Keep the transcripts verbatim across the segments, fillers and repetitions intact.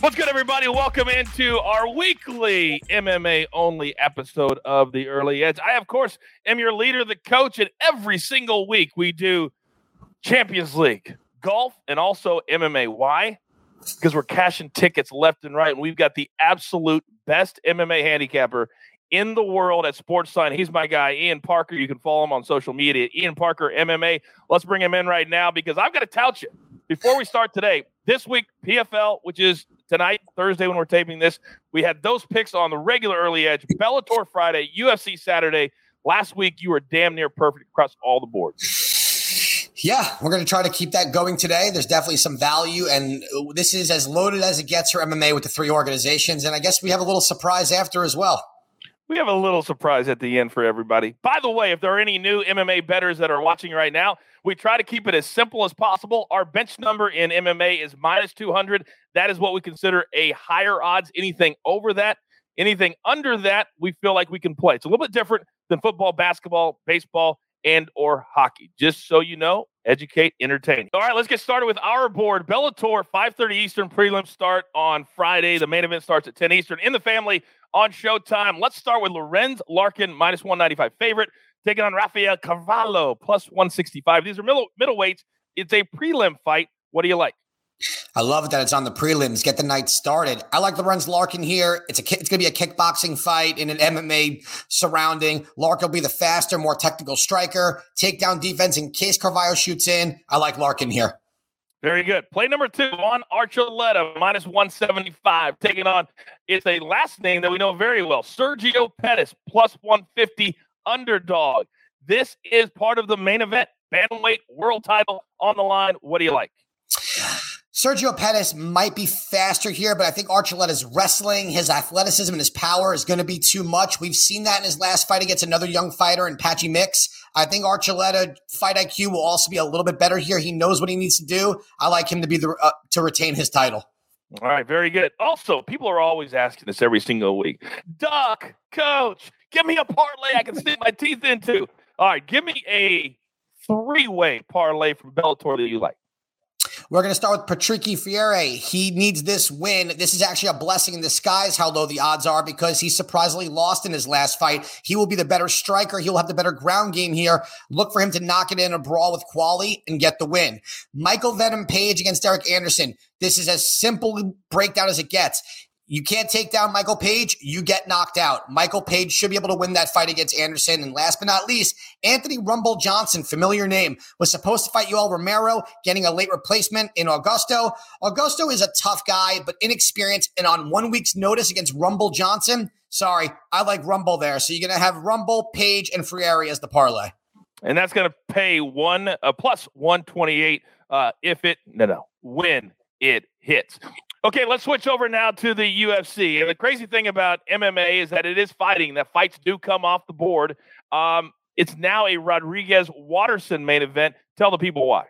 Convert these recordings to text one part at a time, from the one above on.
What's good, everybody? Welcome into our weekly M M A-only episode of The Early Edge. I, of course, am your leader, the coach, and every single week we do Champions League, golf, and also M M A. Why? Because we're cashing tickets left and right, and we've got the absolute best M M A handicapper in the world at Sportsline. He's my guy, Ian Parker. You can follow him on social media, Ian Parker M M A. Let's bring him in right now because I've got to tout you. Before we start today, this week, P F L, which is tonight, Thursday when we're taping this, we had those picks on the regular Early Edge, Bellator Friday, U F C Saturday. Last week, you were damn near perfect across all the boards. Yeah, we're going to try to keep that going today. There's definitely some value, and this is as loaded as it gets for M M A with the three organizations, and I guess we have a little surprise after as well. We have a little surprise at the end for everybody. By the way, if there are any new M M A bettors that are watching right now, we try to keep it as simple as possible. Our bench number in M M A is minus two hundred. That is what we consider a higher odds. Anything over that, anything under that, we feel like we can play. It's a little bit different than football, basketball, baseball, and or hockey. Just so you know, educate, entertain. All right, let's get started with our board. Bellator, five thirty Eastern prelims start on Friday. The main event starts at ten Eastern. In the family, on Showtime, let's start with Lorenz Larkin, minus one ninety-five favorite, taking on Rafael Carvalho, plus one sixty-five. These are middle, middleweights. It's a prelim fight. What do you like? I love that it's on the prelims. Get the night started. I like Lorenz Larkin here. It's a it's going to be a kickboxing fight in an M M A surrounding. Larkin will be the faster, more technical striker. Takedown defense in case Carvalho shoots in. I like Larkin here. Very good. Play number two, Juan Archuleta, minus one seventy-five. Taking on, it's a last name that we know very well, Sergio Pettis, plus one fifty underdog. This is part of the main event. Bantamweight world title on the line. What do you like? Sergio Pettis might be faster here, but I think Archuleta's wrestling, his athleticism, and his power is going to be too much. We've seen that in his last fight against another young fighter in Patchy Mix. I think Archuleta fight I Q will also be a little bit better here. He knows what he needs to do. I like him to be the uh, to retain his title. All right, very good. Also, people are always asking this every single week. Duck, coach, give me a parlay I can stick my teeth into. All right, give me a three-way parlay from Bellator that you like. We're going to start with Patricky Fieri. He needs this win. This is actually a blessing in disguise how low the odds are because he surprisingly lost in his last fight. He will be the better striker. He'll have the better ground game here. Look for him to knock it in a brawl with quality and get the win. Michael Venom Page against Derek Anderson. This is as simple a breakdown as it gets. You can't take down Michael Page, you get knocked out. Michael Page should be able to win that fight against Anderson. And last but not least, Anthony Rumble Johnson, familiar name, was supposed to fight Yoel Romero, getting a late replacement in Augusto. Augusto is a tough guy, but inexperienced, and on one week's notice against Rumble Johnson, sorry, I like Rumble there. So you're going to have Rumble, Page, and Friere as the parlay. And that's going to pay one uh, plus one twenty-eight uh, if it, no, no, when it hits. Okay, let's switch over now to the U F C. And the crazy thing about M M A is that it is fighting. That fights do come off the board. Um, it's now a Rodriguez-Waterson main event. Tell the people why.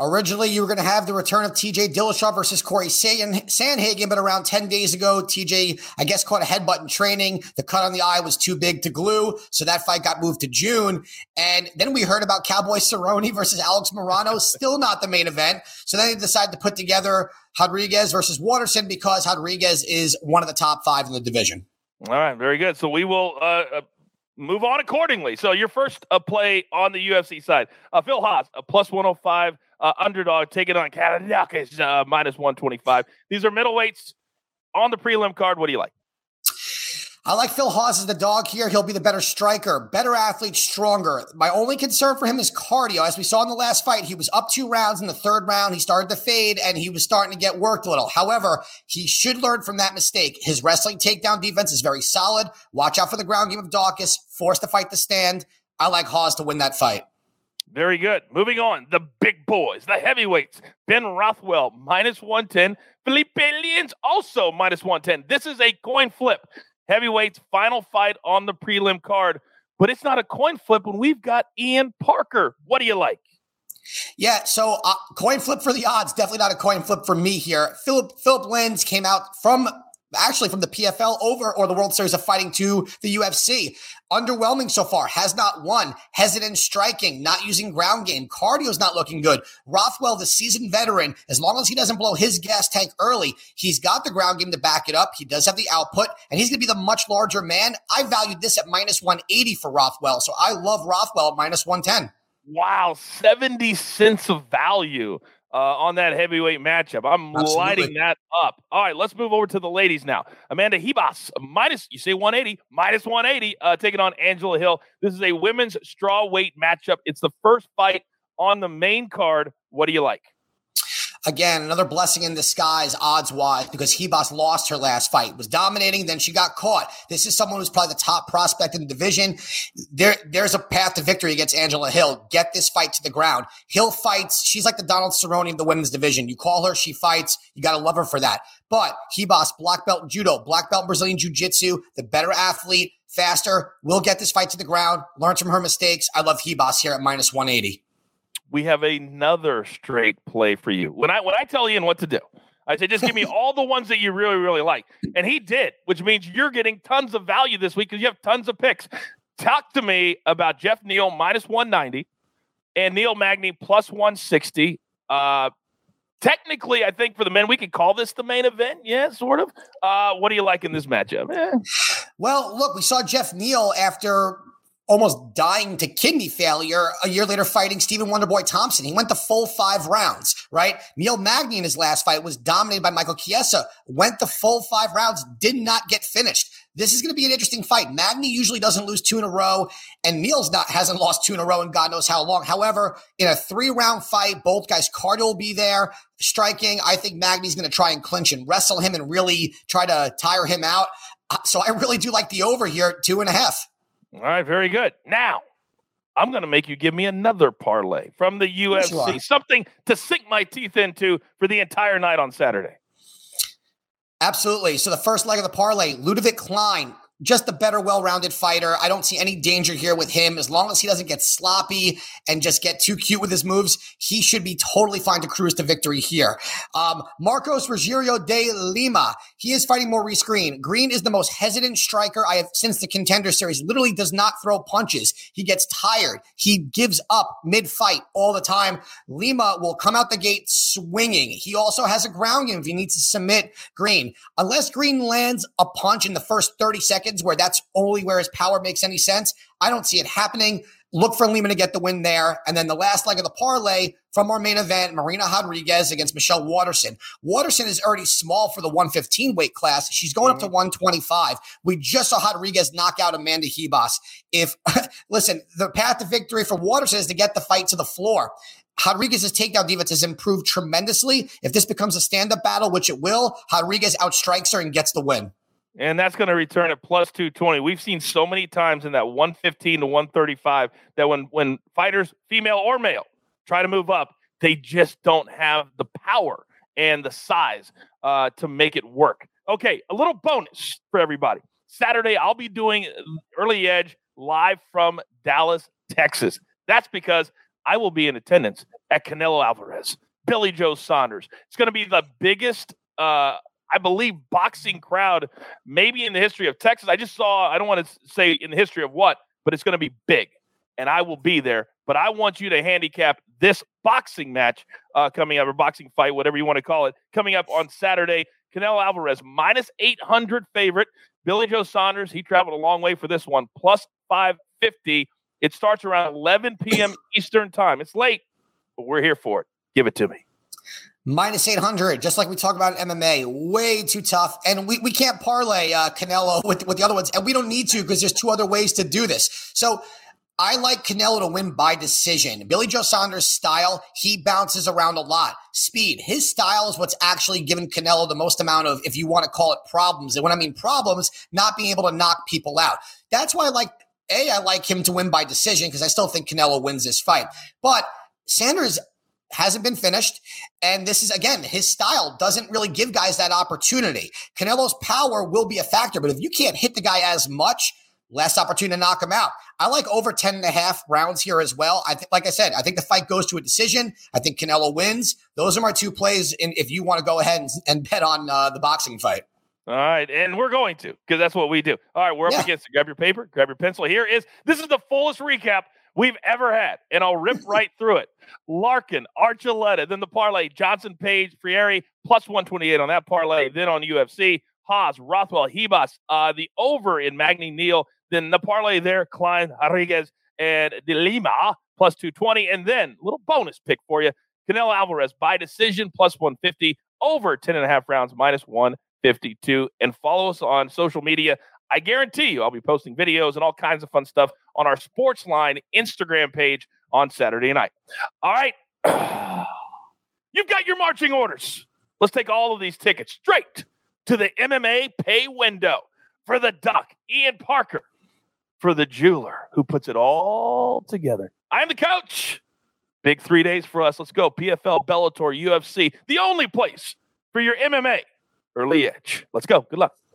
Originally, you were going to have the return of T J Dillashaw versus Corey Sandhagen, but around ten days ago, T J, I guess, caught a headbutt in training. The cut on the eye was too big to glue, so that fight got moved to June. And then we heard about Cowboy Cerrone versus Alex Morano, still not the main event. So then they decided to put together Rodriguez versus Waterson because Rodriguez is one of the top five in the division. All right, very good. So we will uh, move on accordingly. So your first uh, play on the U F C side, uh, Phil Haas, a plus one oh five. Uh, underdog taking on Canelo uh, minus one twenty-five. These are middleweights on the prelim card. What do you like? I like Phil Haas as the dog here. He'll be the better striker, better athlete, stronger. My only concern for him is cardio. As we saw in the last fight, he was up two rounds in the third round. He started to fade, and he was starting to get worked a little. However, he should learn from that mistake. His wrestling takedown defense is very solid. Watch out for the ground game of Dawkins. Force the fight to stand. I like Haas to win that fight. Very good. Moving on, the big boys, the heavyweights. Ben Rothwell, minus one ten. Felipe Lienz, also minus one ten. This is a coin flip. Heavyweights, final fight on the prelim card. But it's not a coin flip when we've got Ian Parker. What do you like? Yeah, so uh, coin flip for the odds. Definitely not a coin flip for me here. Philip Philip Lienz came out from actually from the P F L over or the World Series of Fighting to the U F C. Underwhelming so far, has not won, hesitant striking, not using ground game, cardio's not looking good. Rothwell, the seasoned veteran, as long as he doesn't blow his gas tank early, he's got the ground game to back it up. He does have the output, and he's going to be the much larger man. I valued this at minus one eighty for Rothwell, so I love Rothwell at minus one ten. Wow, seventy cents of value uh, on that heavyweight matchup. I'm Absolutely. lighting that up. All right, let's move over to the ladies now. Amanda Ribas, minus, you say one eighty, minus one eighty, uh, taking on Angela Hill. This is a women's strawweight matchup. It's the first fight on the main card. What do you like? Again, another blessing in disguise odds-wise, because Ribas lost her last fight, was dominating, then she got caught. This is someone who's probably the top prospect in the division. There, there's a path to victory against Angela Hill. Get this fight to the ground. Hill fights. She's like the Donald Cerrone of the women's division. You call her, she fights. You got to love her for that. But Ribas, black belt judo, black belt Brazilian jiu-jitsu, the better athlete, faster, will get this fight to the ground, learns from her mistakes. I love Ribas here at minus one eighty. We have another straight play for you. When I when I tell Ian what to do, I say, just give me all the ones that you really, really like. And he did, which means you're getting tons of value this week because you have tons of picks. Talk to me about Jeff Neal minus one ninety and Neil Magny plus one sixty. Uh, technically, I think for the men, we could call this the main event. Yeah, sort of. Uh, what do you like in this matchup? Eh. Well, look, we saw Jeff Neal after almost dying to kidney failure a year later fighting Stephen Wonderboy Thompson. He went the full five rounds, right? Neil Magny in his last fight was dominated by Michael Chiesa, went the full five rounds, did not get finished. This is going to be an interesting fight. Magny usually doesn't lose two in a row, and Neal's not hasn't lost two in a row in God knows how long. However, in a three-round fight, both guys' cardio will be there, striking. I think Magny's going to try and clinch and wrestle him and really try to tire him out. So I really do like the over here at two and a half. All right, very good. Now, I'm going to make you give me another parlay from the U F C, something to sink my teeth into for the entire night on Saturday. Absolutely. So the first leg of the parlay, Ludovic Klein, just a better, well-rounded fighter. I don't see any danger here with him. As long as he doesn't get sloppy and just get too cute with his moves, he should be totally fine to cruise to victory here. Um, Marcos Ruggiero de Lima, he is fighting Maurice Green. Green is the most hesitant striker I have since the Contender Series. Literally does not throw punches. He gets tired. He gives up mid-fight all the time. Lima will come out the gate swinging. He also has a ground game if he needs to submit Green. Unless Green lands a punch in the first thirty seconds, where that's only where his power makes any sense, I don't see it happening. Look for Lima to get the win there. And then the last leg of the parlay from our main event, Marina Rodriguez against Michelle Waterson. Waterson is already small for the one fifteen weight class. She's going mm-hmm. up to one twenty-five. We just saw Rodriguez knock out Amanda Ribas. If, listen, the path to victory for Waterson is to get the fight to the floor. Rodriguez's takedown defense has improved tremendously. If this becomes a stand-up battle, which it will, Rodriguez outstrikes her and gets the win. And that's going to return at plus two twenty. We've seen so many times in that one fifteen to one thirty-five that when, when fighters, female or male, try to move up, they just don't have the power and the size uh, to make it work. Okay, a little bonus for everybody. Saturday, I'll be doing Early Edge live from Dallas, Texas. That's because I will be in attendance at Canelo Álvarez, Billy Joe Saunders. It's going to be the biggest uh I believe boxing crowd, maybe in the history of Texas. I just saw, I don't want to say in the history of what, but it's going to be big, and I will be there. But I want you to handicap this boxing match uh, coming up, or boxing fight, whatever you want to call it, coming up on Saturday. Canelo Álvarez, minus eight hundred favorite. Billy Joe Saunders, he traveled a long way for this one, plus five fifty. It starts around eleven p.m. Eastern time. It's late, but we're here for it. Give it to me. minus eight hundred, just like we talk about in M M A, way too tough. And we, we can't parlay uh, Canelo with, with the other ones. And we don't need to, because there's two other ways to do this. So I like Canelo to win by decision. Billy Joe Saunders' style, he bounces around a lot. Speed. His style is what's actually given Canelo the most amount of, if you want to call it, problems. And when I mean problems, not being able to knock people out. That's why I like, A, I like him to win by decision, because I still think Canelo wins this fight. But Saunders hasn't been finished, and this is, again, his style doesn't really give guys that opportunity. Canelo's power will be a factor, but if you can't hit the guy as much, less opportunity to knock him out. I like over ten and a half rounds here as well. I think, like I said, I think the fight goes to a decision. I think Canelo wins. Those are my two plays, and if you want to go ahead and, and bet on uh, the boxing fight. All right, and we're going to, because that's what we do. All right, we're up yeah. against it. Grab your paper, grab your pencil. Here is, this is the fullest recap we've ever had, and I'll rip right through it. Larkin, Archuleta, then the parlay, Johnson, Page, Fieri, plus one twenty-eight on that parlay, then on U F C, Haas, Rothwell, Ribas, uh, the over in Magny, Neal, then the parlay there, Klein, Rodriguez, and De Lima, plus two twenty, and then a little bonus pick for you, Canelo Álvarez, by decision, plus one fifty, over ten and a half rounds, minus one fifty-two, and follow us on social media. I guarantee you I'll be posting videos and all kinds of fun stuff on our Sportsline Instagram page on Saturday night. All right. You've got your marching orders. Let's take all of these tickets straight to the M M A pay window for the Duck, Ian Parker, for the jeweler who puts it all together. I'm the coach. Big three days for us. Let's go. P F L, Bellator, U F C, the only place for your M M A early edge. Let's go. Good luck.